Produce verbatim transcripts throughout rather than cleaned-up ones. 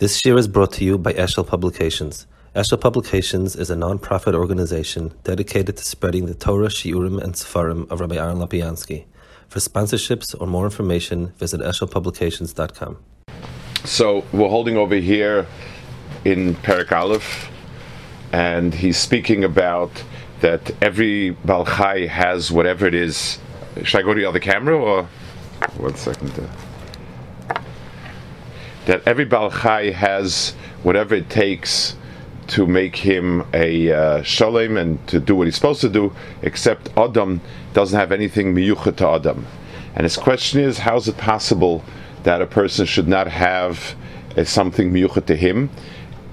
This year is brought to you by Eshel Publications. Eshel Publications is a non-profit organization dedicated to spreading the Torah, Shiurim, and Sefarim of Rabbi Aaron Lopiansky. For sponsorships or more information, visit eshel publications dot com. So we're holding over here in Perak Aleph, and he's speaking about that every Baal Chai has whatever it is. Should I go to the other camera, or one second? That every Baal Chai has whatever it takes to make him a uh, Sholem and to do what he's supposed to do, except Adam doesn't have anything miyuchet to Adam. And his question is, how is it possible that a person should not have a something miyuchet to him?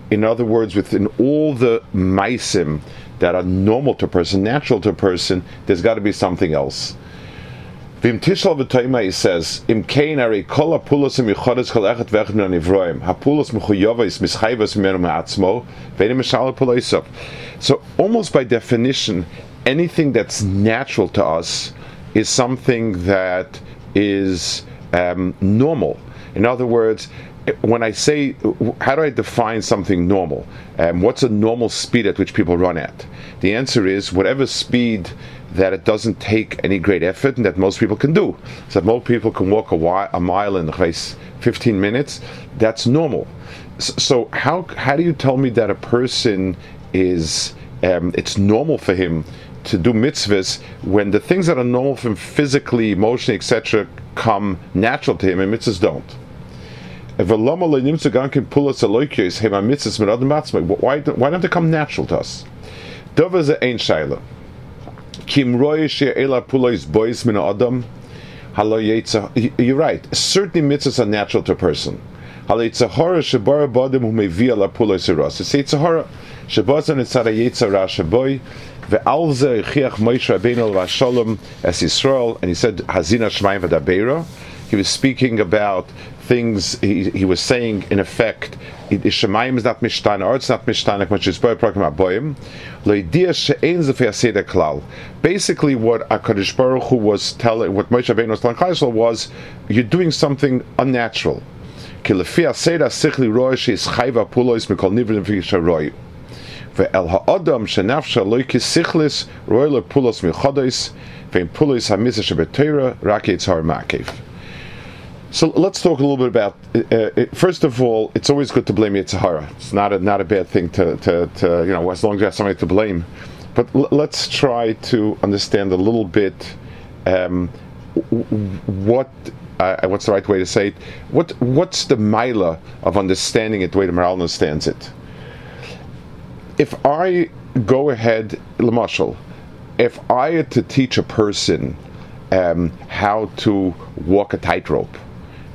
In other words, within all the maisim that are normal to a person, natural to a person, there's got to be something else. Vim Tishal V'Toyma, he says, Im Kein Ari Kol Hapulos Michodes Kol Echad V'Echad Min Anivroim Hapulos Mechuyovos Mischayvos Menu Ma'atzmo Ve'Ni Mishal Puloisov. So almost by definition, anything that's natural to us is something that is um, normal. In other words, when I say, how do I define something normal? Um, what's a normal speed at which people run at? The answer is whatever speed that it doesn't take any great effort and that most people can do. So that most people can walk a, while, a mile in fifteen minutes, that's normal. So how how do you tell me that a person is, um, it's normal for him to do mitzvahs when the things that are normal for him physically, emotionally, et cetera come natural to him and mitzvahs don't? Why, why don't they come natural to us? You're right. Certain mitzvahs are natural to a person. It's a horror and he said Hazina Shmaim V'Dabeira. He was speaking about things, he, he was saying, in effect, the Shemaim is not Mishtana, or it's not Mishtana. Basically, what HaKadosh Baruch Hu was telling, what Moshe Rabbeinu was telling Klal Yisrael was, you're doing something unnatural. So let's talk a little bit about, uh, it, first of all, it's always good to blame Yitzhara. It's not a, not a bad thing to, to, to, you know, as long as you have somebody to blame. But l- let's try to understand a little bit um, what, uh, what's the right way to say it? What What's the mila of understanding it the way the Maral understands it? If I go ahead, Lamashal, if I had to teach a person um, how to walk a tightrope,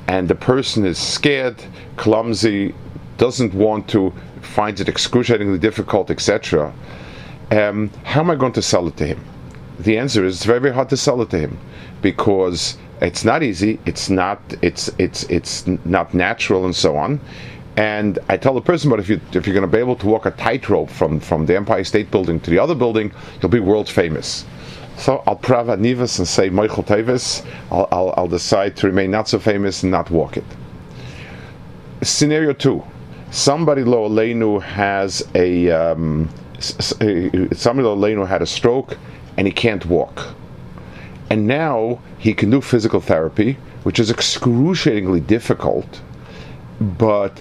and the person is scared, clumsy, doesn't want to, finds it excruciatingly difficult, et cetera. Um, how am I going to sell it to him? The answer is it's very, very hard to sell it to him because it's not easy, it's not, it's, it's, it's not natural, and so on. And I tell the person, but if you if you're going to be able to walk a tightrope from from the Empire State Building to the other building, you'll be world famous. So I'll prava nivus and say Michael Tavis. I'll, I'll I'll decide to remain not so famous and not walk it. Scenario two: somebody lo aleinu has a um, somebody lo aleinu had a stroke and he can't walk, and now he can do physical therapy, which is excruciatingly difficult, but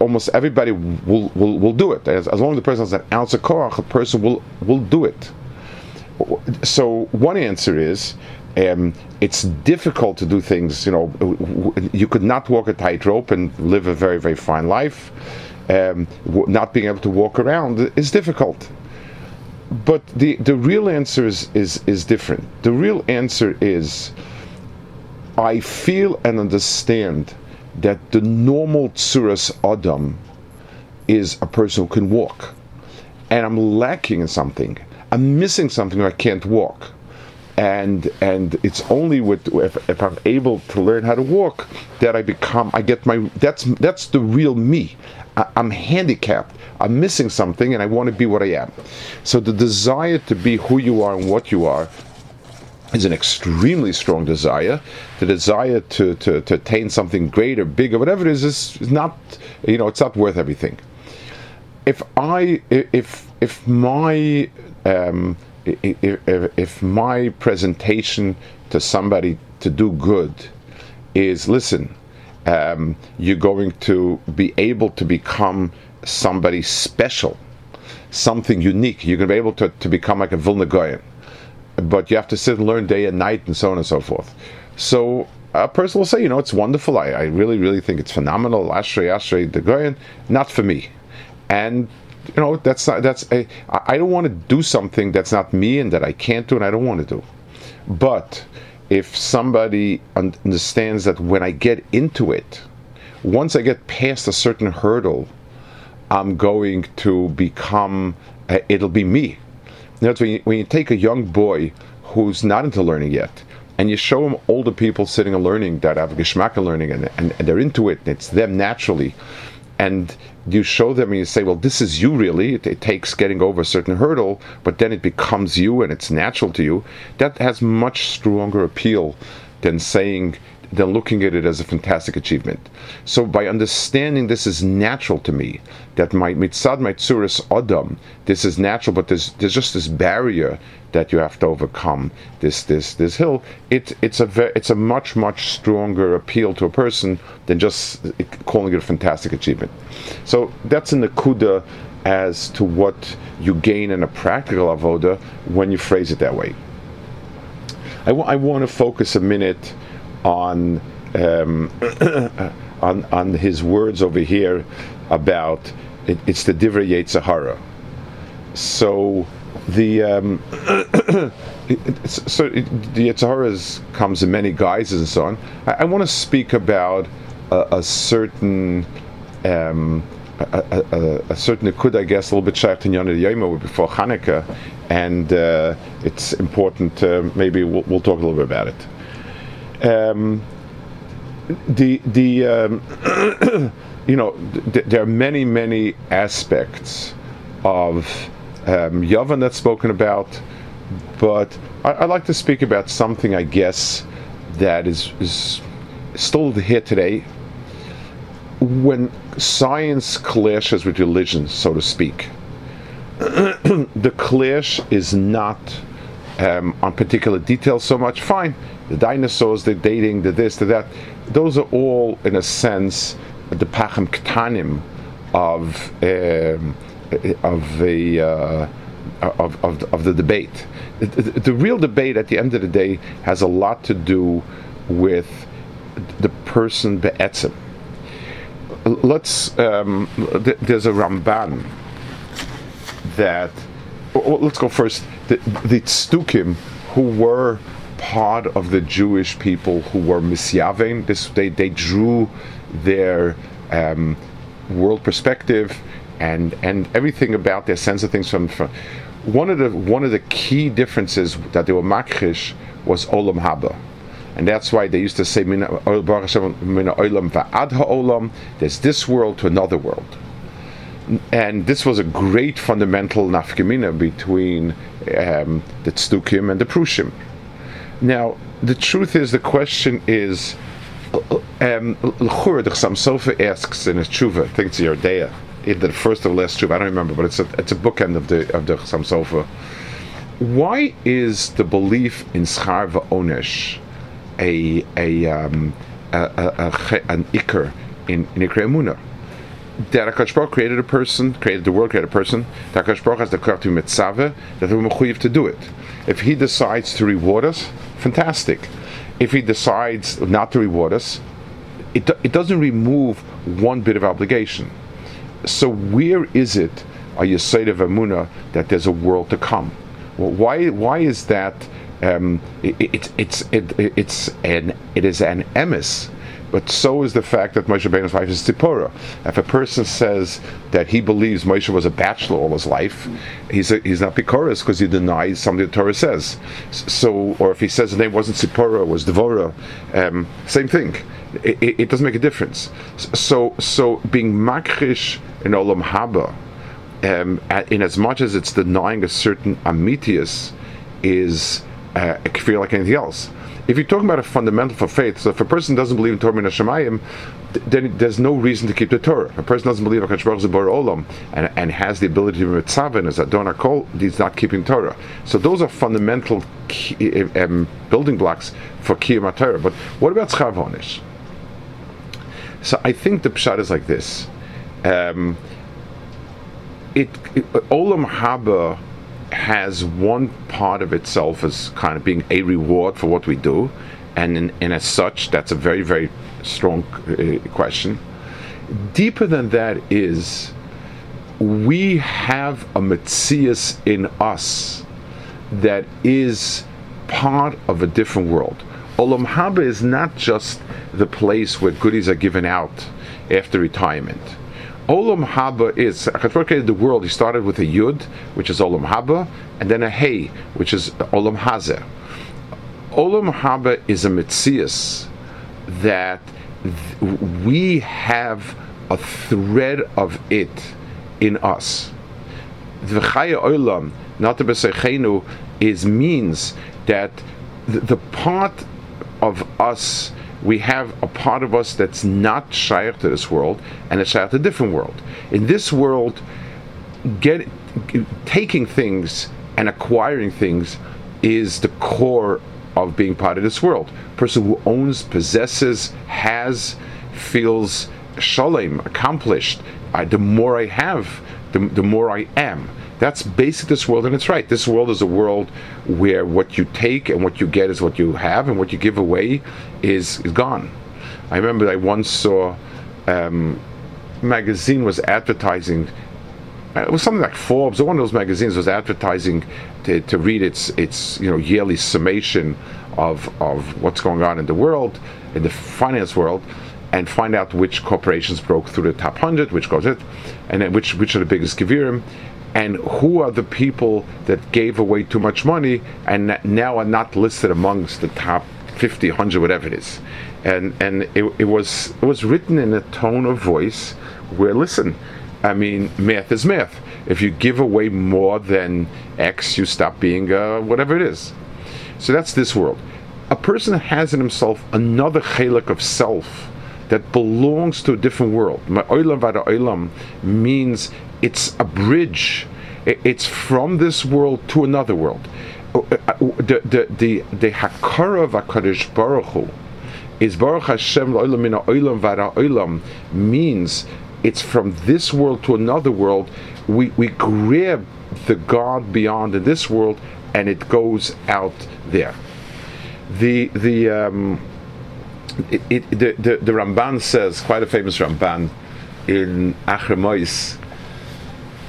almost everybody will will, will do it. As, as long as the person has an ounce of koach, a person will will do it. So one answer is, um, it's difficult to do things, you know, you could not walk a tightrope and live a very, very fine life. Um, not being able to walk around is difficult. But the, the real answer is, is, is different. The real answer is, I feel and understand that the normal tzuras adam is a person who can walk. And I'm lacking in something. I'm missing something or I can't walk, and and it's only with if, if I'm able to learn how to walk that I become I get my that's that's the real me. I, I'm handicapped. I'm missing something, and I want to be what I am. So the desire to be who you are and what you are is an extremely strong desire. The desire to, to, to attain something greater, bigger, whatever it is, is, is not, you know, it's not worth everything. If I, if if my, um, if, if my presentation to somebody to do good is, listen, um, you're going to be able to become somebody special, something unique. You're going to be able to, to become like a Vilna Goyen. But you have to sit and learn day and night and so on and so forth. So a person will say, you know, it's wonderful. I, I really, really think it's phenomenal. Ashrei, Ashrei, the Goyen. Not for me. And, you know, that's not, that's a, I don't want to do something that's not me and that I can't do and I don't want to do. But if somebody understands that when I get into it, once I get past a certain hurdle, I'm going to become, uh, it'll be me. That's when you, when you take a young boy who's not into learning yet, and you show him older people sitting and learning that have Geschmack and learning, and, and, and they're into it, and it's them naturally. And you show them and you say, well, this is you really. It, it takes getting over a certain hurdle, but then it becomes you and it's natural to you. That has much stronger appeal than saying, than looking at it as a fantastic achievement. So by understanding this is natural to me, that my mitzad, my tzuras adam, this is natural, but there's there's just this barrier that you have to overcome, this this this hill. It it's a ve- it's a much much stronger appeal to a person than just calling it a fantastic achievement. So that's in the kuda as to what you gain in a practical avoda when you phrase it that way. I, w- I want to focus a minute on um, on on his words over here about it, it's the divrei Yitzhara. So. The um, so it, the Yitzhara comes in many guises and so on. I, I want to speak about a, a certain um, a, a, a certain nekuda, I guess, a little bit shayach to Yonah Yoma before Hanukkah, and uh, it's important. Uh, maybe we'll, we'll talk a little bit about it. Um, the the um, you know th- there are many many aspects of Um, Yavan that's spoken about, but I, I like to speak about something, I guess, that is, is still here today. When science clashes with religion, so to speak, the clash is not um, on particular details so much. Fine, the dinosaurs, the dating, the this, the that, those are all, in a sense, the pachim k'tanim of Um, of the uh, of, of of the debate. The, the, the real debate at the end of the day has a lot to do with the person be'etzem. Let's um, th- there's a Ramban that well, let's go first. The, the Tzdukim, who were part of the Jewish people who were misyavein, this they they drew their um, world perspective. And, and everything about their sense of things from, from one of the one of the key differences that they were makrish was olam haba, and that's why they used to say min olam va'ad ha'olam. There's this world to another world, and this was a great fundamental nafkamina between um, the tzdukim and the prushim. Now the truth is, the question is, um, l'chur the Chasam Sofer asks in his tshuva, I think it's Yoreh De'ah, either the first or last tshuva, I don't remember, but it's a it's a bookend of the of the Chasam Sofer. Why is the belief in Schar va'onesh a a um a, a, a an Iker in in Iker Emunah? That HaKadosh Baruch Hu created a person, created the world, created a person. That HaKadosh Baruch Hu has the koach to mitzave, that we're mechuyev to do it. If He decides to reward us, fantastic. If He decides not to reward us, it it doesn't remove one bit of obligation. So where is it, a Yesod of Emunah, that there's a world to come? Well, why? Why is that? Um, it, it, it's it, it's an it is an emes, but so is the fact that Moshe Rabbeinu's wife is Tzipora. If a person says that he believes Moshe was a bachelor all his life, he's a, he's not bikoros because he denies something the Torah says. So, or if he says the name wasn't Tzipora, it was Dvorah, um, same thing. It, it, it doesn't make a difference. So, so being makrish in olam haba, um, in as much as it's denying a certain amitius, is uh, a kfir like anything else. If you're talking about a fundamental for faith, so if a person doesn't believe in Torah Min HaShemayim, th- then there's no reason to keep the Torah. If a person doesn't believe HaKadosh Baruch Hu Olam and, and has the ability to be mitzvah and is Adon HaKol, he's not keeping Torah. So those are fundamental key, um, building blocks for Kiyum Torah. But what about Schar V'Onish? So I think the pshat is like this. Um, it, it Olam Haba has one part of itself as kind of being a reward for what we do, and in, and as such that's a very very strong uh, question. Deeper than that is we have a metzias in us that is part of a different world. Olam Haba is not just the place where goodies are given out after retirement. Olam Haba is, HaKadosh created the world. He started with a Yud, which is Olam Haba, and then a Hey, which is Olam Hazeh. Olam Haba is a metzias that th- we have a thread of it in us. V'chaya Olam, not the B'seichenu, is means that the, the part of us, we have a part of us that's not shaykh to this world, and it's shaykh to a different world. In this world, get, get, taking things and acquiring things is the core of being part of this world. A person who owns, possesses, has, feels sholem, accomplished. I, the more I have, the, the more I am. That's basic this world, and it's right. This world is a world where what you take and what you get is what you have, and what you give away is, is gone. I remember I once saw um, a magazine was advertising, it was something like Forbes, or one of those magazines was advertising to, to read its its you know yearly summation of of what's going on in the world, in the finance world, and find out which corporations broke through the top one hundred, which goes it, and then which which are the biggest gevirim, and who are the people that gave away too much money and now are not listed amongst the top fifty, one hundred, whatever it is. And and it, it was it was written in a tone of voice where, listen, I mean, math is math. If you give away more than X, you stop being uh, whatever it is. So that's this world. A person has in himself another chilek of self that belongs to a different world. Oilem ad Oilem means it's a bridge. It's from this world to another world. The the the, the hakara of HaKadosh Baruch Hu is Baruch Hashem l'olam min ha'olam v'ara olam means it's from this world to another world. We we grab the God beyond in this world and it goes out there. The the um it, it the, the the Ramban says, quite a famous Ramban in Acher Mois.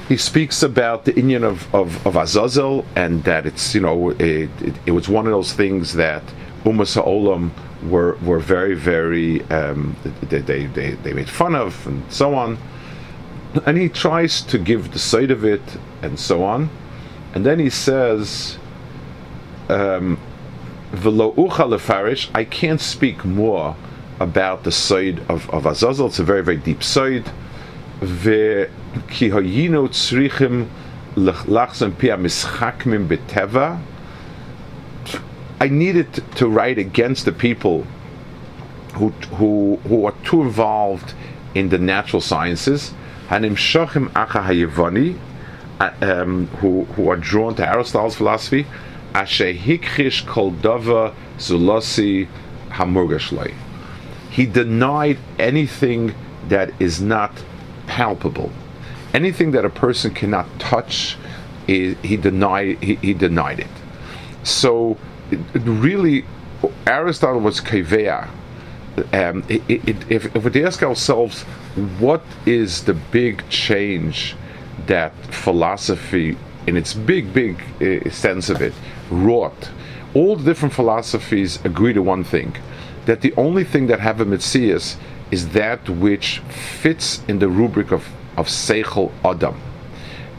He speaks about the inyan of, of, of Azazel, and that it's, you know, it, it, it was one of those things that Umas HaOlam were were very, very, um, they, they, they, they made fun of, and so on. And he tries to give the side of it, and so on. And then he says, um, V'lo ucha lefarish, I can't speak more about the side of, of Azazel. It's a very, very deep side. Ve ki hayinu tzrichim lachzon pi hamischakmim beteva. I needed to write against the people who who who are too involved in the natural sciences, hanimshachim acha hayivani, who who are drawn to Aristotle's philosophy, asher hikrish kol davar zulasi hamurgashlei. He denied anything that is not palpable. Anything that a person cannot touch, he, he denied. He, he denied it. So, it, it really, Aristotle was kaveya. Um, it, it, if, if we ask ourselves, what is the big change that philosophy, in its big, big uh, sense of it, wrought? All the different philosophies agree to one thing: that the only thing that have a metzias is that which fits in the rubric of of Seichel Adam,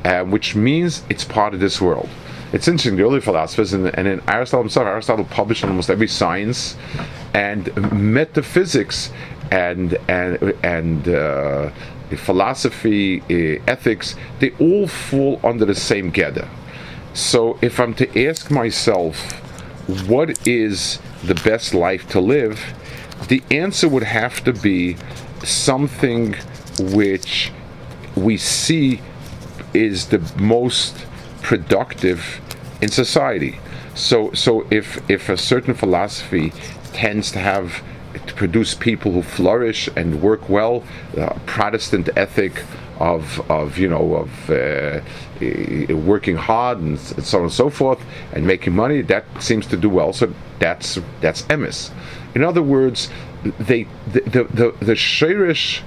uh, which means it's part of this world. It's interesting, the early philosophers, and, and in Aristotle himself, Aristotle published on almost every science, and metaphysics, and and and uh, philosophy, uh, ethics, they all fall under the same gather. So if I'm to ask myself, what is the best life to live, the answer would have to be something which we see is the most productive in society. So, so if if a certain philosophy tends to have to produce people who flourish and work well, uh, Protestant ethic of of you know of uh, working hard and so on and so forth and making money, that seems to do well. So that's that's emes. In other words, they the the the, the sheirish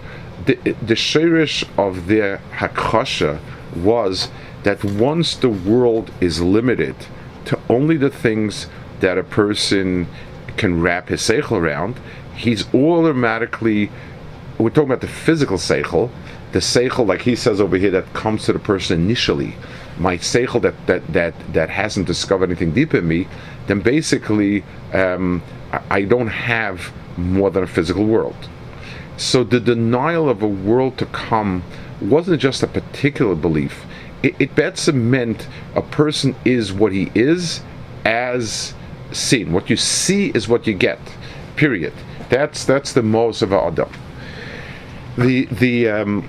the, the sheirish of their hakasha was that once the world is limited to only the things that a person can wrap his seichel around, he's automatically, we're talking about the physical seichel, the seichel, like he says over here, that comes to the person initially, my seichel that that that, that hasn't discovered anything deep in me, then basically um, I don't have more than a physical world. So the denial of a world to come wasn't just a particular belief. It, it better meant a person is what he is as seen. What you see is what you get. Period. That's that's the most of our Adam. The the um,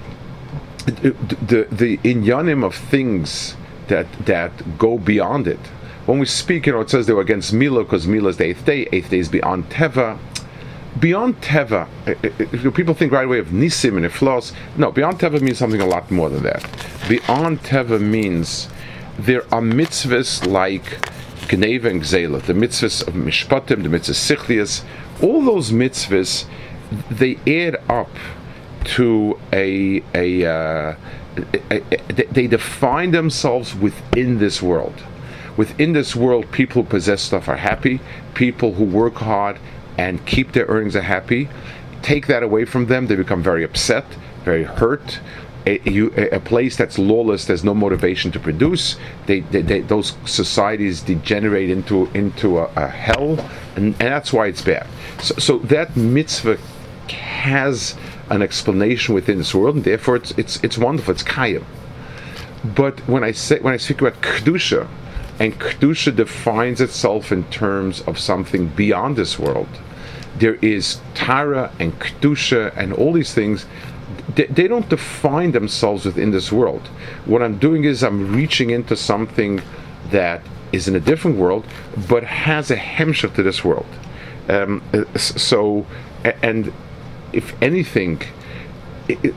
the the inyanim of things that that go beyond it. When we speak, you know, it says they were against Mila because Mila is the eighth day. Eighth day is beyond Teva. Beyond Teva, if people think right away of Nisim and Iflos, no, beyond Teva means something a lot more than that. Beyond Teva means there are mitzvahs like Gneva and Gzela, the mitzvahs of Mishpatim, the mitzvahs Sichlias, all those mitzvahs, they add up to a, a, uh, a, a, a they define themselves within this world. Within this world, people who possess stuff are happy, people who work hard and keep their earnings are happy. Take that away from them, they become very upset, very hurt. A, you, a place that's lawless, there's no motivation to produce. They, they, they, those societies degenerate into into a, a hell, and, and that's why it's bad. So, so that mitzvah has an explanation within this world, and therefore it's it's, it's wonderful. It's kayim. But when I say when I speak about kedusha, and Kedusha defines itself in terms of something beyond this world. There is Tara and Kedusha and all these things. They, they don't define themselves within this world. What I'm doing is I'm reaching into something that is in a different world, but has a hemshech to this world. Um, so, and if anything,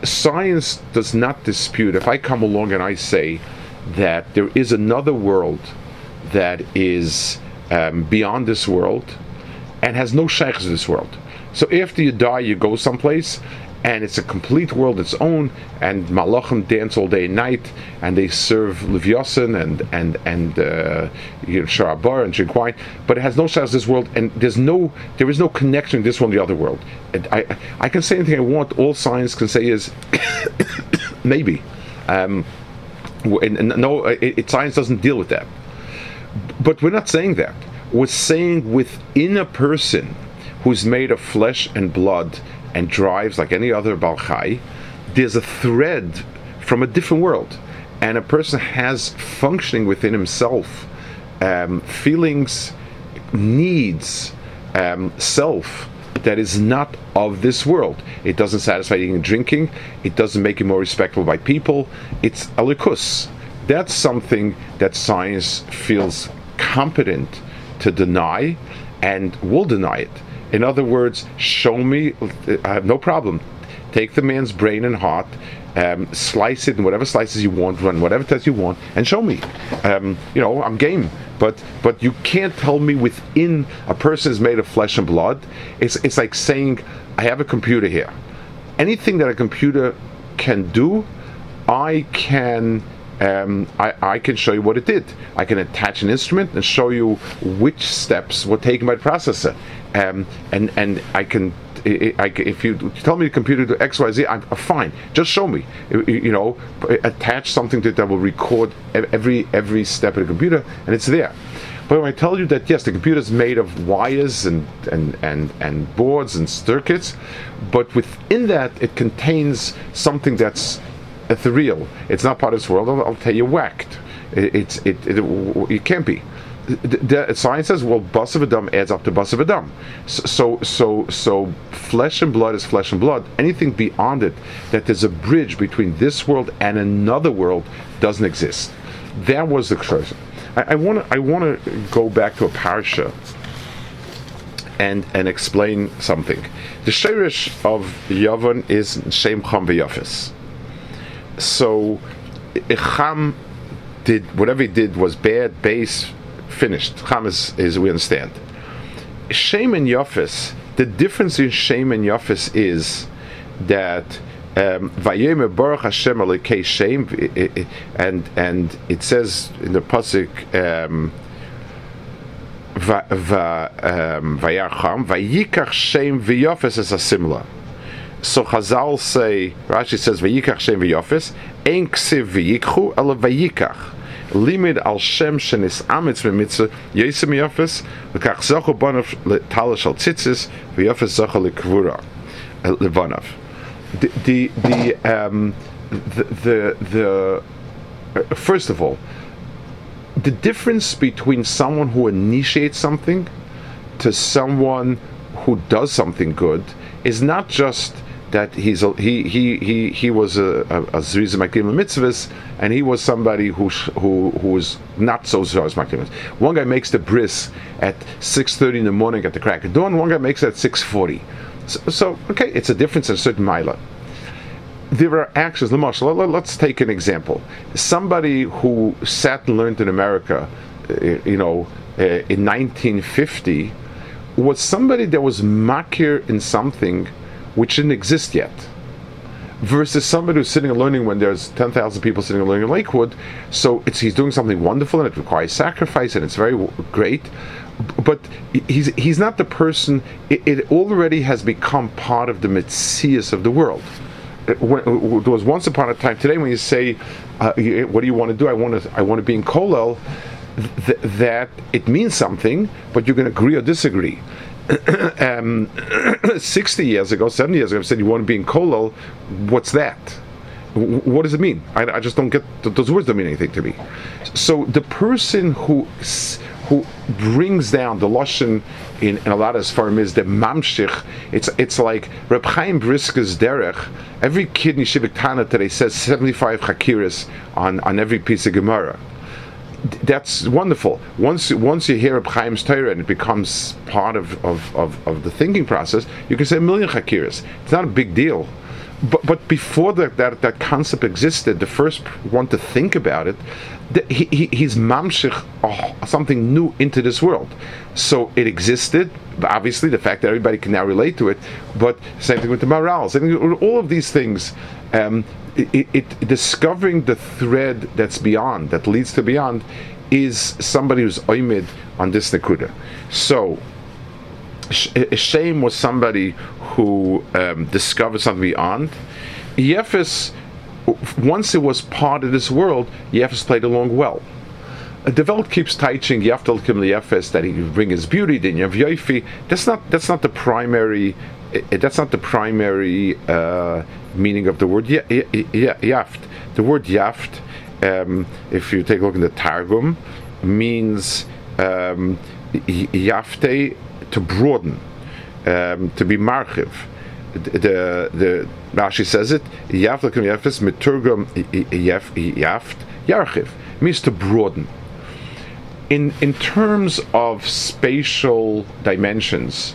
science does not dispute. If I come along and I say that there is another world that is um, beyond this world and has no sheikhs of this world. So after you die, you go someplace and it's a complete world its own, and malachim dance all day and night, and they serve levyosin and and and uh, you know, sharabar and drink wine, but it has no sheikhs of this world, and there's no there is no connection in this one to the other world. And I I can say anything I want. All science can say is maybe. Um, And, and no, it, it, science doesn't deal with that. But we're not saying that. We're saying within a person who's made of flesh and blood and drives like any other Baal Chai, there's a thread from a different world. And a person has functioning within himself, um, feelings, needs, um, self, that is not of this world. It doesn't satisfy eating and drinking. It doesn't make you more respectable by people. It's alikus. That's something that science feels competent to deny and will deny it. In other words, show me, I have no problem. Take the man's brain and heart, um, slice it in whatever slices you want, run whatever tests you want, and show me. Um, you know, I'm game. But but you can't tell me within a person is made of flesh and blood. It's it's like saying, I have a computer here. Anything that a computer can do, I can um, I, I can show you what it did. I can attach an instrument and show you which steps were taken by the processor. Um, and, and I can... I, I, if you tell me the computer to X, Y, Z, I'm fine. Just show me. You, you know, attach something to it that will record every every step of the computer, and it's there. But when I tell you that yes, the computer is made of wires and and, and and boards and circuits, but within that it contains something that's ethereal. It's not part of this world. I'll, I'll tell you, whacked. It, it's it, it, it. It can't be. the, the science says, well, bas of adam adds up to bas of adam. So, so, so, flesh and blood is flesh and blood. Anything beyond it, that there's a bridge between this world and another world, doesn't exist. That was the choice. I want to. I want to go back to a parsha and and explain something. The shirish of Yavon is Shem Cham v'Yafes. So, Cham did whatever he did was bad, base, finished. Cham is, is we understand. Shem and Yafes. The difference in Shem and Yafes is that. Um, and and it says in the pasuk um, vayikach Shem v'Yafes is a similar. So Chazal say, Rashi says vayikach Shem v'Yafes ein k'siv v'yikchu ala vayikach limid al Shem shenis amitz v'mitzah yisem v'Yafes l'kach zochu banav l'talash al tzitzis v'Yafes zochu l'kvura l'banav. The the the, um, the the the first of all, the difference between someone who initiates something to someone who does something good is not just that he's a, he he he he was a zriza makdim mitzvahs and he was somebody who who who was not so zriza makdim. One guy makes the bris at six thirty in the morning at the crack of dawn. One guy makes it at six forty. So, so, okay, it's a difference in a certain milah. There are actions. Let's take an example. Somebody who sat and learned in America, you know, in nineteen fifty, was somebody that was makir in something which didn't exist yet, versus somebody who's sitting and learning when there's ten thousand people sitting and learning in Lakewood. So it's, he's doing something wonderful and it requires sacrifice and it's very great. But he's he's not the person. It, it already has become part of the metzias of the world. It, when, it was once upon a time. Today, when you say, uh, "What do you want to do?" I want to I want to be in kollel. Th- that it means something, but you can agree or disagree. um, Sixty years ago, seventy years ago, I said you want to be in kollel. What's that? What does it mean? I, I just don't get those words. Don't mean anything to me. So the person who who brings down the lashon in, in a lot of Sfarim is the mamshich. It's it's like Reb Chaim Brisker's derech. Every kid in Yeshiva Tana today says seventy-five chakiris on, on every piece of Gemara. That's wonderful. Once once you hear Reb Chaim's Torah and it becomes part of, of, of, of the thinking process, you can say a million chakiris. It's not a big deal. But but before that, that that concept existed, the first one to think about it, the, he, he he's mamshich oh, something new into this world. So it existed. Obviously, the fact that everybody can now relate to it. But same thing with the morals. Same thing with all of these things. Um, it, it discovering the thread that's beyond, that leads to beyond, is somebody who's oimid on this nekuda. So. Shem was somebody who um, discovered something beyond. Yefes, once it was part of this world, Yefes played along well. The Velt keeps teaching Yaftal Kim Yefes that he can bring his beauty, then you have Yoifi. That's not that's not the primary. That's not the primary uh, meaning of the word y- y- y- Yaft. The word Yaft, um, if you take a look in the Targum, means um, Yafte. To broaden, um, to be marchiv. The the Rashi says it. Yaft l'kem yafes miturgum yaft yarchiv means to broaden. In in terms of spatial dimensions,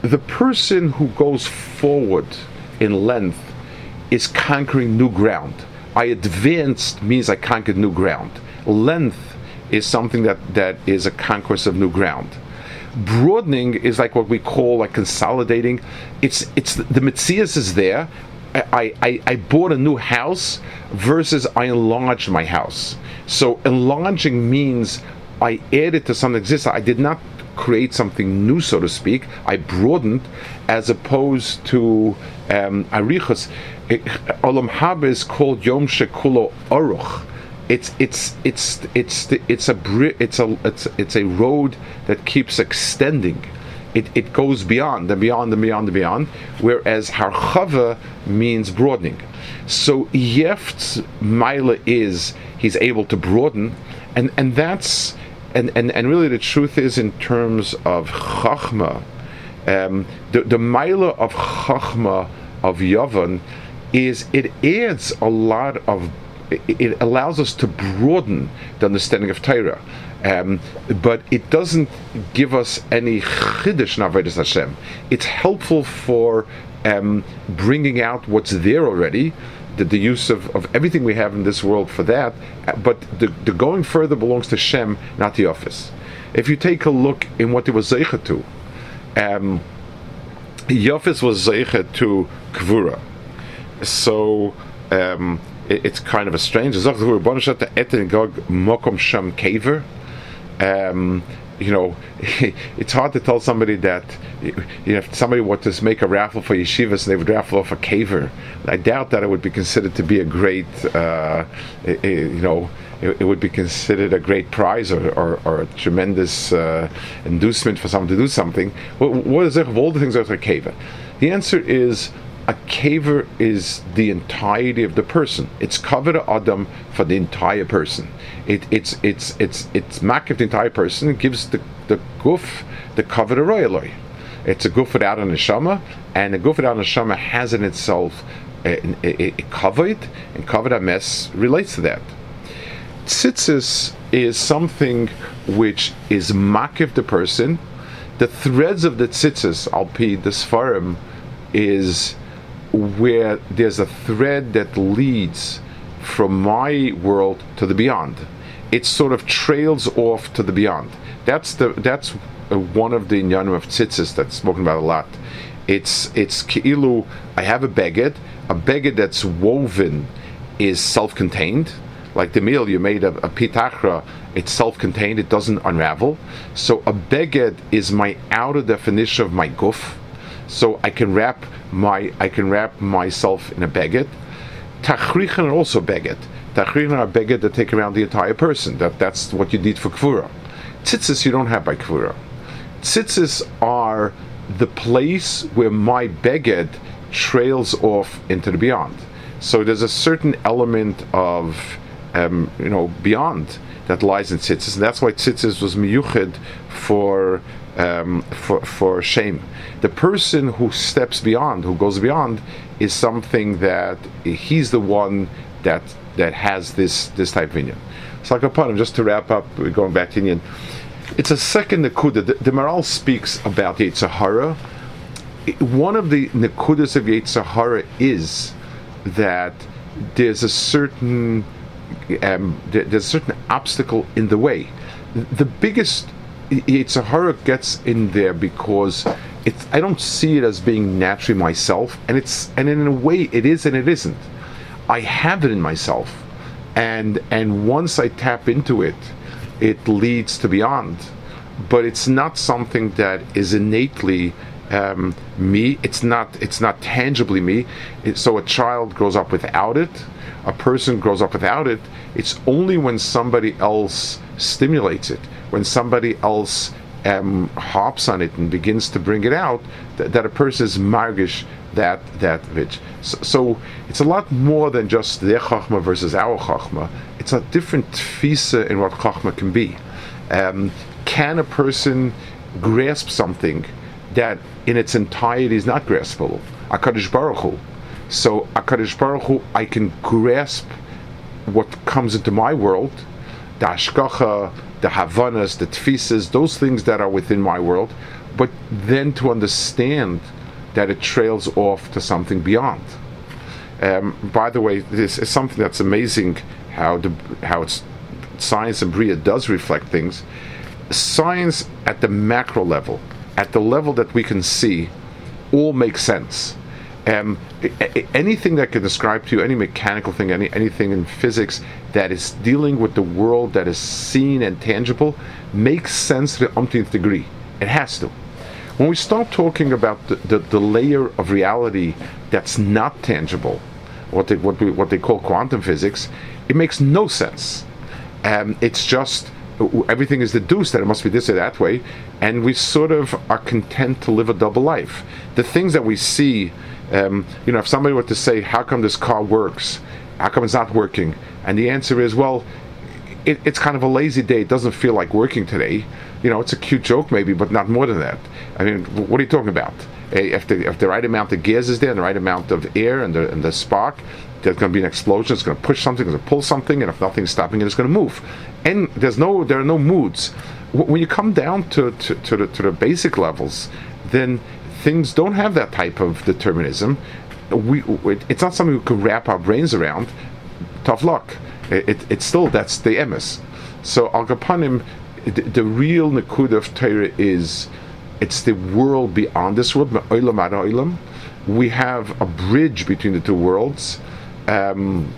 the person who goes forward in length is conquering new ground. I advanced means I conquered new ground. Length is something that, that is a conquest of new ground. Broadening is like what we call like consolidating. It's it's the metzias is there. I, I I bought a new house versus I enlarged my house. So enlarging means I added to something existing. I did not create something new, so to speak. I broadened, as opposed to um, arichos. Olam haba is called yom shekulo aruch. It's it's it's it's it's a it's a it's it's a road that keeps extending. It it goes beyond and beyond and beyond and beyond. Whereas harchava means broadening. So Yeft's mila is he's able to broaden, and and that's and, and, and really the truth is, in terms of Chachma, um, the, the Maila of Chachma of Yavon is it adds a lot of, it allows us to broaden the understanding of Torah. Um, but it doesn't give us any chiddush in Avodas Hashem. It's helpful for um, bringing out what's there already, the, the use of, of everything we have in this world for that, but the, the going further belongs to Hashem, not the office. If you take a look in what it was zeicha to, um, the office was zeicha to Kvura. So, um, it, it's kind of a strange. Um, you know, it's hard to tell somebody that, you know, if somebody were to make a raffle for yeshivas and they would raffle off a caver, I doubt that it would be considered to be a great, uh, it, it, you know, it, it would be considered a great prize or, or, or a tremendous uh, inducement for someone to do something. What, what is it of all the things that are a caver? The answer is, a kaver is the entirety of the person. It's kavod adam for the entire person. It, it's it's it's it's makif the entire person. It gives the the guf the kavod royally. It's a guf without a neshama, and a guf without a neshama has in itself a, a, a, a kavod, and kavod hames relates to that. Tzitzis is something which is makif the person. The threads of the tzitzis, alpi the sfarim, is where there's a thread that leads from my world to the beyond. It sort of trails off to the beyond. That's the that's one of the inyanim of tzitzis that's spoken about a lot. It's it's keilu. I have a beged. A beged that's woven is self-contained. Like the meal you made of a pitachra, it's self-contained. It doesn't unravel. So a beged is my outer definition of my guf. So I can wrap my I can wrap myself in a beged. Tachrichin are also beged. Tachrichin are beged that take around the entire person. That that's what you need for kvura. Tzitzis you don't have by kvura. Tzitzis are the place where my beged trails off into the beyond. So there's a certain element of um, you know beyond that lies in tzitzis, and that's why tzitzis was miyuched for. Um, for, for shame. The person who steps beyond, who goes beyond, is something that he's the one that that has this this type of inyan. So, like, just to wrap up, going back to inyan, it's a second nekuda. The, the Maral speaks about Yitzhara. One of the nekudas of Yitzhara is that there's a certain um, there's a certain obstacle in the way. The biggest Yitzhara gets in there because it's, I don't see it as being naturally myself, and it's and in a way it is and it isn't. I have it in myself, and and once I tap into it, it leads to beyond. But it's not something that is innately um, me. It's not it's not tangibly me. It, so a child grows up without it. A person grows up without it. It's only when somebody else stimulates it, when somebody else um, hops on it and begins to bring it out, th- that a person is margish that that which. So, so it's a lot more than just their chachma versus our chachma. It's a different tfisa in what chachma can be. Um, can a person grasp something that in its entirety is not graspable? HaKadosh Baruch Hu. So HaKadosh Baruch Hu, I can grasp what comes into my world, the Ashkacha, the Havanas, the Tfises, those things that are within my world, but then to understand that it trails off to something beyond. Um, by the way, this is something that's amazing how the, how it's, science and Briya does reflect things. Science at the macro level, at the level that we can see, all makes sense. Um, anything that can describe to you, any mechanical thing, any anything in physics that is dealing with the world that is seen and tangible, makes sense to the umpteenth degree. It has to. When we start talking about the, the, the layer of reality that's not tangible, what they what, we, what they call quantum physics, it makes no sense. Um, it's just everything is deduced that it must be this or that way, and we sort of are content to live a double life. The things that we see. Um, you know, if somebody were to say, how come this car works? How come it's not working? And the answer is, well, it, it's kind of a lazy day. It doesn't feel like working today. You know, it's a cute joke maybe, but not more than that. I mean, what are you talking about? If the, if the right amount of gas is there and the right amount of air and the, and the spark, there's going to be an explosion. It's going to push something, it's going to pull something, and if nothing's stopping it, it's going to move. And there's no, there are no moods. When you come down to, to, to, the, to the basic levels, then things don't have that type of determinism. We, it, it's not something we can wrap our brains around. Tough luck. It, it, it's still, that's the emes. So Al Gapanim, the, the real Nikud of Torah is, it's the world beyond this world. Oilem ad Oilem. We have a bridge between the two worlds. Um,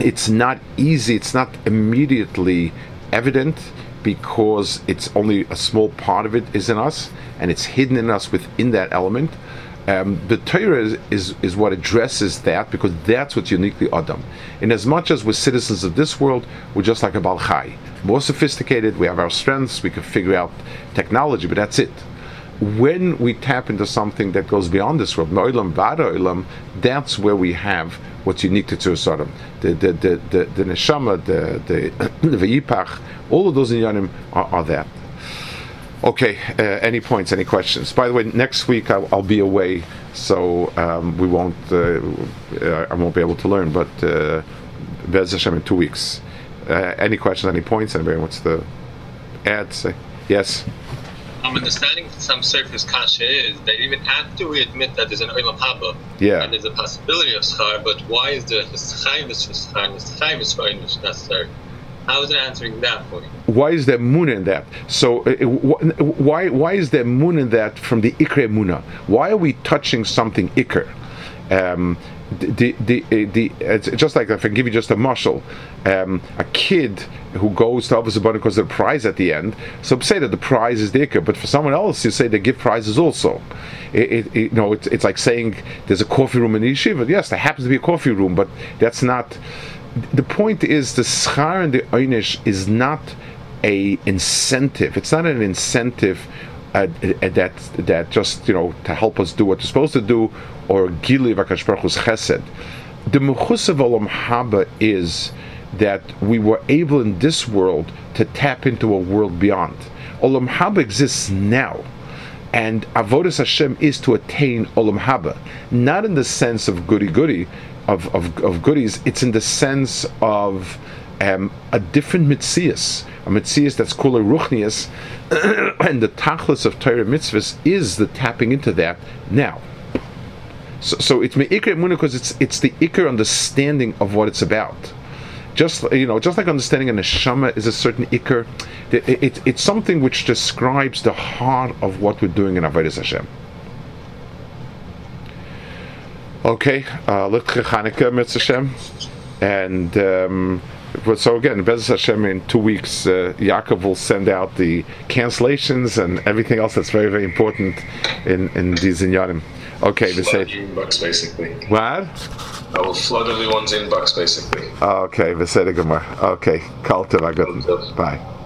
it's not easy. It's not immediately evident, because it's only a small part of it is in us, and it's hidden in us within that element. Um, the Torah is, is, is what addresses that, because that's what's uniquely Adam. In as much as we're citizens of this world, we're just like a Baal Chai. More sophisticated, we have our strengths, we can figure out technology, but that's it. When we tap into something that goes beyond this world, Oilem ad Oilem, that's where we have what's unique to Tzivosodim. The the the the, the Neshama, the the, the V'yipach, all of those in Yanim are, are that. Okay, uh, any points, any questions? By the way, next week I'll, I'll be away, so um, we won't, uh, I won't be able to learn, but uh, Bez Hashem in two weeks. Uh, any questions, any points? Anybody wants to add? Say? Yes? I'm understanding some surface kasha is that even after we admit that there's an Olam Haba, yeah, and there's a possibility of Schar, but why is there a Schaimus for Schar and a Schaimus for Einish necessary? How is it answering that point? Why is there Moon in that? So, uh, wh- why why is there Moon in that from the Iker Muna? Why are we touching something Iker? Um, the, the, the, the, it's just like, if I give you just a mushel, um, a kid who goes to Abbas Abundant because there's a prize at the end, so say that the prize is the Iker, but for someone else you say they give prizes also. It, it, it, you know, it's, it's like saying there's a coffee room in the yeshiva. Yes, there happens to be a coffee room, but that's not... The point is, the schar and the einish is not a incentive. It's not an incentive uh, that that just, you know, to help us do what we're supposed to do, or gili v'akadosh baruch hu's chesed. The mechus of olam haba is that we were able in this world to tap into a world beyond. Olam haba exists now. And Avodas Hashem is to attain Olam Haba, not in the sense of goody-goody, of, of, of goodies. It's in the sense of um, a different mitzias, a mitzias that's called a ruchnias, and the tachlis of Torah mitzvahs is the tapping into that now. So, so it's me'ikr emunah, because it's it's the ikr understanding of what it's about. Just, you know, just like understanding a neshama is a certain iker, it, it, it's something which describes the heart of what we're doing in Avodas Hashem. Okay, Litchei Chanukah, Mitzvah Hashem, and um, so again, Mitzvah Hashem in two weeks, uh, Yaakov will send out the cancellations and everything else that's very, very important in in these inyanim. Okay, we say inbox basically. What? I will flood everyone's inbox basically. Okay, we say the gemara. Okay, kol tov. Bye.